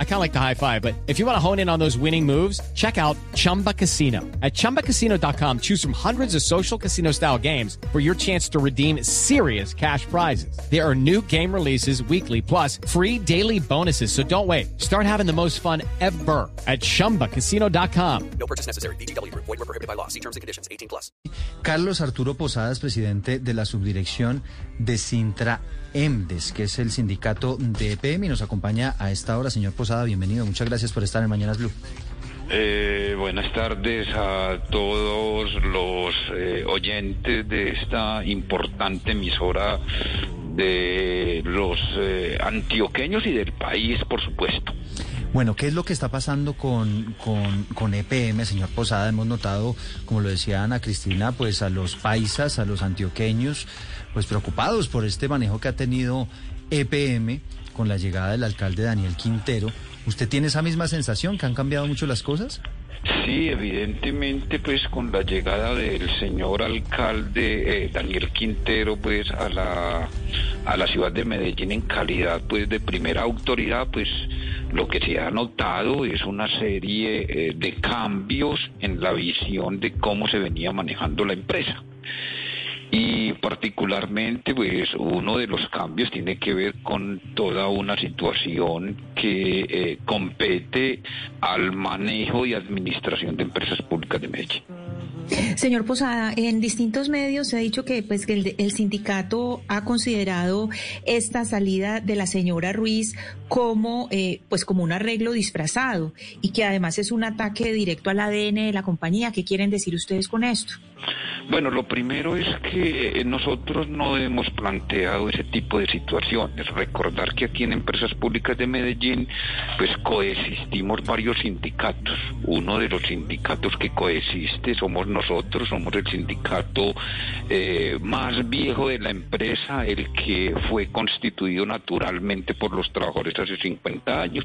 I kind of like the high five, but if you want to hone in on those winning moves, check out Chumba Casino. At ChumbaCasino.com, choose from hundreds of social casino style games for your chance to redeem serious cash prizes. There are new game releases weekly, plus free daily bonuses. So don't wait. Start having the most fun ever at ChumbaCasino.com. No purchase necessary. VGW. Void where prohibited by law. See terms and conditions. 18 plus. Carlos Arturo Posadas, presidente de la subdirección de Sintraemdes, que es el sindicato de EPM, y nos acompaña a esta hora. Señor Posada, bienvenido, muchas gracias por estar en Mañanas Blue. Buenas tardes a todos los oyentes de esta importante emisora de los antioqueños y del país, por supuesto. Bueno, ¿qué es lo que está pasando con EPM, señor Posada? Hemos notado, como lo decía Ana Cristina, pues a los paisas, a los antioqueños, pues preocupados por este manejo que ha tenido EPM con la llegada del alcalde Daniel Quintero. ¿Usted tiene esa misma sensación, que han cambiado mucho las cosas? Sí, evidentemente, pues con la llegada del señor alcalde Daniel Quintero, pues a la ciudad de Medellín en calidad, pues de primera autoridad, pues lo que se ha notado es una serie de cambios en la visión de cómo se venía manejando la empresa. Y particularmente, pues uno de los cambios tiene que ver con toda una situación que compete al manejo y administración de empresas públicas de Medellín. Señor Posada, en distintos medios se ha dicho que pues que el sindicato ha considerado esta salida de la señora Ruiz como pues como un arreglo disfrazado, y que además es un ataque directo al ADN de la compañía. ¿Qué quieren decir ustedes con esto? Bueno, lo primero es que nosotros no hemos planteado ese tipo de situaciones. Recordar que aquí en Empresas Públicas de Medellín pues coexistimos varios sindicatos. Uno de los sindicatos que coexiste somos nosotros, somos el sindicato más viejo de la empresa, el que fue constituido naturalmente por los trabajadores hace 50 años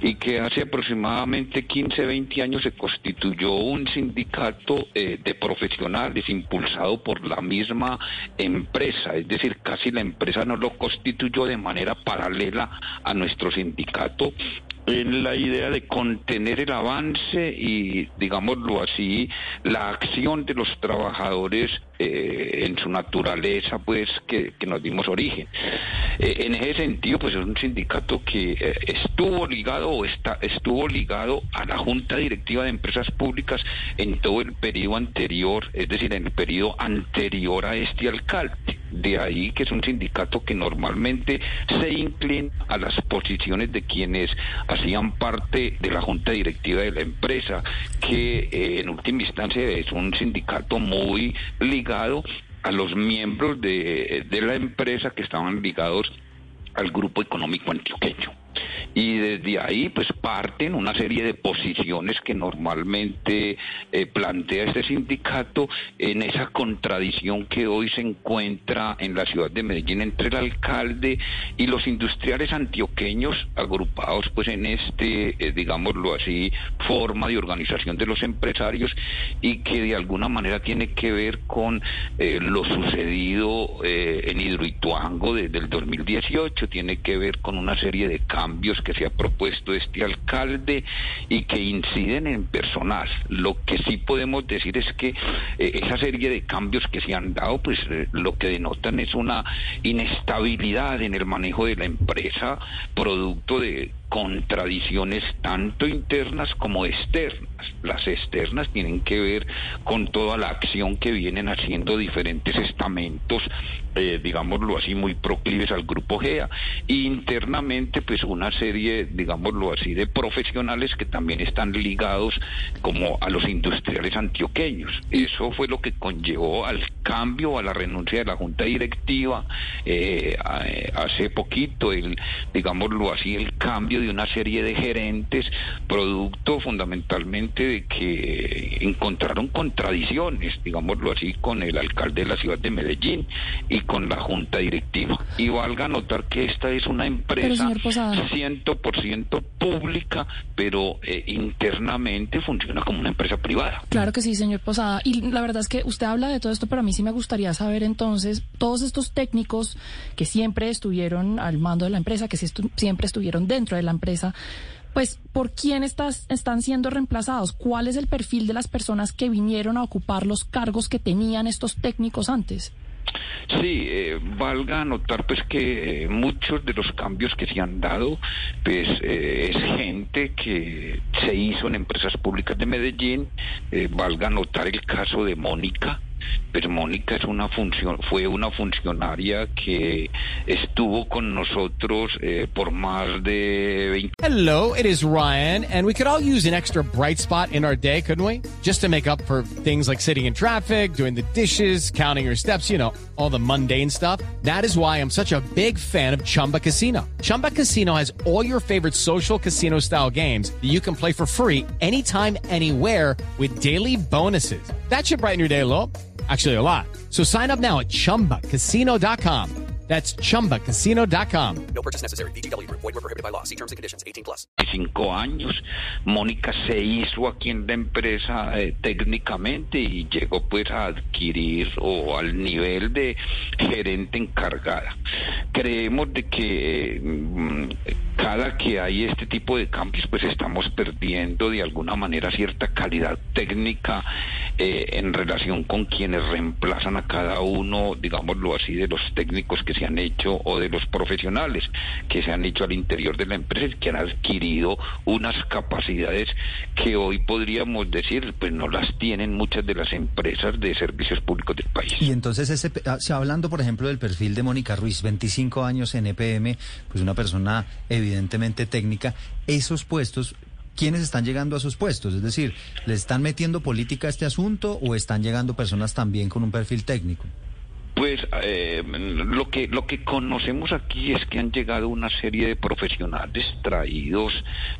y que hace aproximadamente 15, 20 años se constituyó un sindicato de profesionales impulsado por la misma empresa. Es decir, casi la empresa nos lo constituyó de manera paralela a nuestro sindicato, en la idea de contener el avance y, digámoslo así, la acción de los trabajadores en su naturaleza, pues, que nos dimos origen. En ese sentido, pues, es un sindicato que estuvo ligado a la Junta Directiva de Empresas Públicas en todo el periodo anterior, es decir, en el periodo anterior a este alcalde. De ahí que es un sindicato que normalmente se inclina a las posiciones de quienes hacían parte de la Junta Directiva de la empresa, que en última instancia es un sindicato muy ligado a los miembros de la empresa que estaban ligados al grupo económico antioqueño. Y desde ahí pues parten una serie de posiciones que normalmente plantea este sindicato, en esa contradicción que hoy se encuentra en la ciudad de Medellín entre el alcalde y los industriales antioqueños agrupados pues en este, digámoslo así, forma de organización de los empresarios, y que de alguna manera tiene que ver con lo sucedido en Hidroituango desde el 2018, tiene que ver con una serie de cambios que se ha propuesto este alcalde y que inciden en personal. Lo que sí podemos decir es que esa serie de cambios que se han dado, pues lo que denotan es una inestabilidad en el manejo de la empresa, producto de contradicciones tanto internas como externas. Las externas tienen que ver con toda la acción que vienen haciendo diferentes estamentos, digámoslo así, muy proclives al grupo GEA. Y internamente, pues una serie, digámoslo así, de profesionales que también están ligados como a los industriales antioqueños. Eso fue lo que conllevó al cambio, a la renuncia de la Junta Directiva. Hace poquito, digámoslo así, el cambio de una serie de gerentes, producto fundamentalmente de que encontraron contradicciones, digámoslo así, con el alcalde de la ciudad de Medellín y con la junta directiva. Y valga notar que esta es una empresa 100% pública, pero internamente funciona como una empresa privada. Claro que sí, señor Posada. Y la verdad es que usted habla de todo esto, pero a mí sí me gustaría saber entonces, todos estos técnicos que siempre estuvieron al mando de la empresa, que siempre estuvieron dentro de la empresa, pues, ¿por quién están siendo reemplazados? ¿Cuál es el perfil de las personas que vinieron a ocupar los cargos que tenían estos técnicos antes? Sí, valga anotar pues que muchos de los cambios que se han dado pues es gente que se hizo en empresas públicas de Medellín. Valga anotar el caso de Mónica. Pero Mónica es fue una funcionaria que estuvo con nosotros por más de 20. Hello, it is Ryan, and we could all use an extra bright spot in our day, couldn't we? Just to make up for things like sitting in traffic, doing the dishes, counting your steps, you know, all the mundane stuff. That is why I'm such a big fan of Chumba Casino. Chumba Casino has all your favorite social casino style games that you can play for free anytime, anywhere with daily bonuses. That should brighten your day a little. Actually, a lot. So sign up now at ChumbaCasino.com. That's ChumbaCasino.com. No purchase necessary. VGW. Void where prohibited by law. See terms and conditions. 18+. 5 años. Mónica se hizo aquí en la empresa técnicamente y llegó pues a adquirir o al nivel de gerente encargada. Creemos de que cada que hay este tipo de cambios pues estamos perdiendo de alguna manera cierta calidad técnica en relación con quienes reemplazan a cada uno, digámoslo así, de los técnicos que se han hecho o de los profesionales que se han hecho al interior de la empresa y que han adquirido unas capacidades que hoy podríamos decir pues no las tienen muchas de las empresas de servicios públicos del país. Y entonces hablando por ejemplo del perfil de Mónica Ruiz, 25 años en EPM, pues una persona evidentemente técnica, esos puestos, ¿quiénes están llegando a sus puestos? Es decir, ¿le están metiendo política a este asunto o están llegando personas también con un perfil técnico? Pues lo que conocemos aquí es que han llegado una serie de profesionales traídos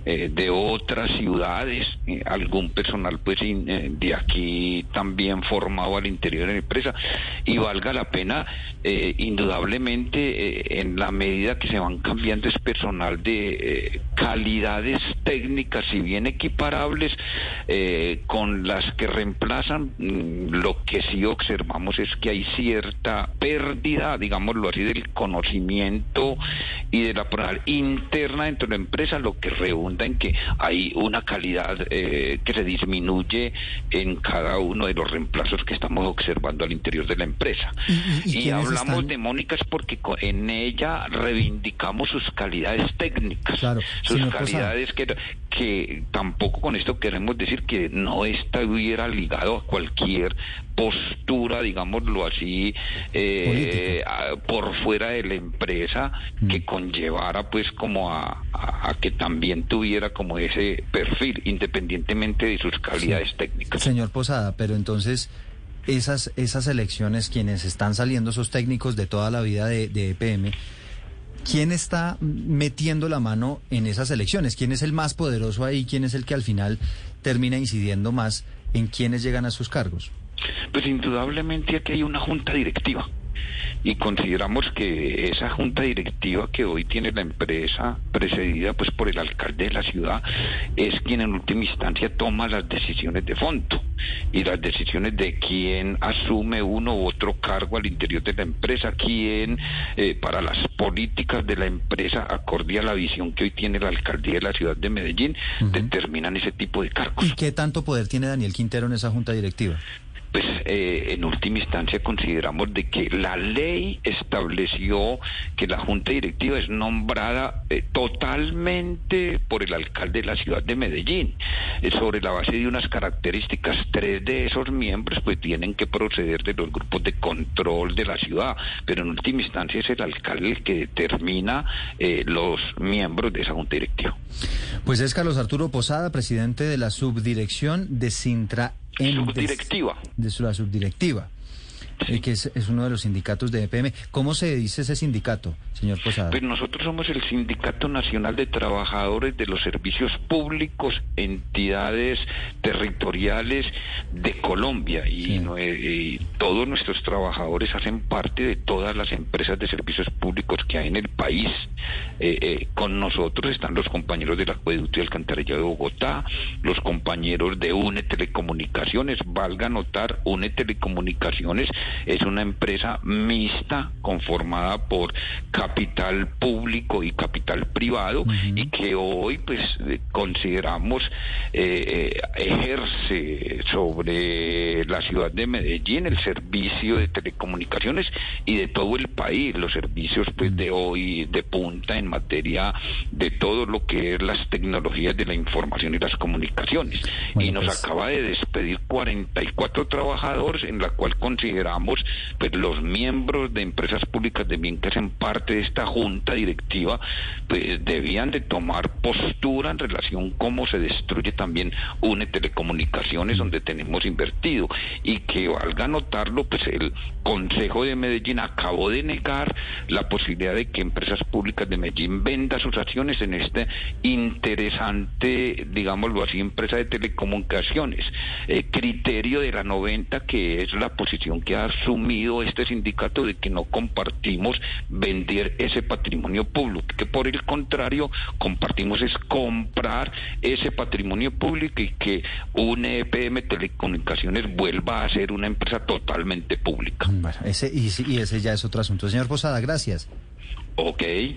de otras ciudades, algún personal pues de aquí también formado al interior de la empresa, y valga la pena indudablemente en la medida que se van cambiando es personal de calidades técnicas si bien equiparables con las que reemplazan. Lo que sí observamos es que hay cierta pérdida, digámoslo así, del conocimiento y de la personalidad interna dentro de la empresa, lo que redunda en que hay una calidad que se disminuye en cada uno de los reemplazos que estamos observando al interior de la empresa. Y hablamos de Mónica es porque en ella reivindicamos sus calidades técnicas, claro, sus calidades que tampoco con esto queremos decir que no estuviera ligado a cualquier postura, digámoslo así, por fuera de la empresa, que conllevara pues como a que también tuviera como ese perfil, independientemente de sus calidades técnicas. Señor Posada, pero entonces esas elecciones, quienes están saliendo, esos técnicos de toda la vida de EPM, ¿quién está metiendo la mano en esas elecciones? ¿Quién es el más poderoso ahí? ¿Quién es el que al final termina incidiendo más en quiénes llegan a sus cargos? Pues indudablemente aquí hay una junta directiva y consideramos que esa junta directiva que hoy tiene la empresa, precedida pues por el alcalde de la ciudad, es quien en última instancia toma las decisiones de fondo y las decisiones de quién asume uno u otro cargo al interior de la empresa, quién para las políticas de la empresa, acorde a la visión que hoy tiene la alcaldía de la ciudad de Medellín, determinan ese tipo de cargos. ¿Y qué tanto poder tiene Daniel Quintero en esa junta directiva? Pues en última instancia consideramos de que la ley estableció que la junta directiva es nombrada totalmente por el alcalde de la ciudad de Medellín, sobre la base de unas características. 3 de esos miembros pues tienen que proceder de los grupos de control de la ciudad, pero en última instancia es el alcalde el que determina los miembros de esa junta directiva. Pues es Carlos Arturo Posada, presidente de la subdirección de Sintraemdes. Subdirectiva. De la subdirectiva. que es uno de los sindicatos de EPM. ¿Cómo se dice ese sindicato, señor Posadas? Pues nosotros somos el Sindicato Nacional de Trabajadores de los Servicios Públicos, entidades territoriales de Colombia, y todos nuestros trabajadores hacen parte de todas las empresas de servicios públicos que hay en el país. Con nosotros están los compañeros de la Cueducta y Alcantarillado de Bogotá, los compañeros de UNE Telecomunicaciones. Valga notar, UNE Telecomunicaciones es una empresa mixta conformada por capital público y capital privado, y que hoy pues consideramos ejerce sobre la ciudad de Medellín el servicio de telecomunicaciones y de todo el país, los servicios pues de hoy de punta en materia de todo lo que es las tecnologías de la información y las comunicaciones. Bueno, y nos acaba de despedir 44 trabajadores, en la cual consideramos pues los miembros de empresas públicas de bien que hacen parte de esta junta directiva pues debían de tomar postura en relación cómo se destruye también UNE Telecomunicaciones, donde tenemos invertido, y que valga notarlo pues el Consejo de Medellín acabó de negar la posibilidad de que empresas públicas de Medellín venda sus acciones en este interesante, digámoslo así, empresa de telecomunicaciones, criterio de la 90, que es la posición que ha asumido este sindicato de que no compartimos vender ese patrimonio público, que por el contrario compartimos es comprar ese patrimonio público, y que UNE EPM Telecomunicaciones vuelva a ser una empresa totalmente pública. Bueno, ese ya es otro asunto. Señor Posada, gracias. Okay.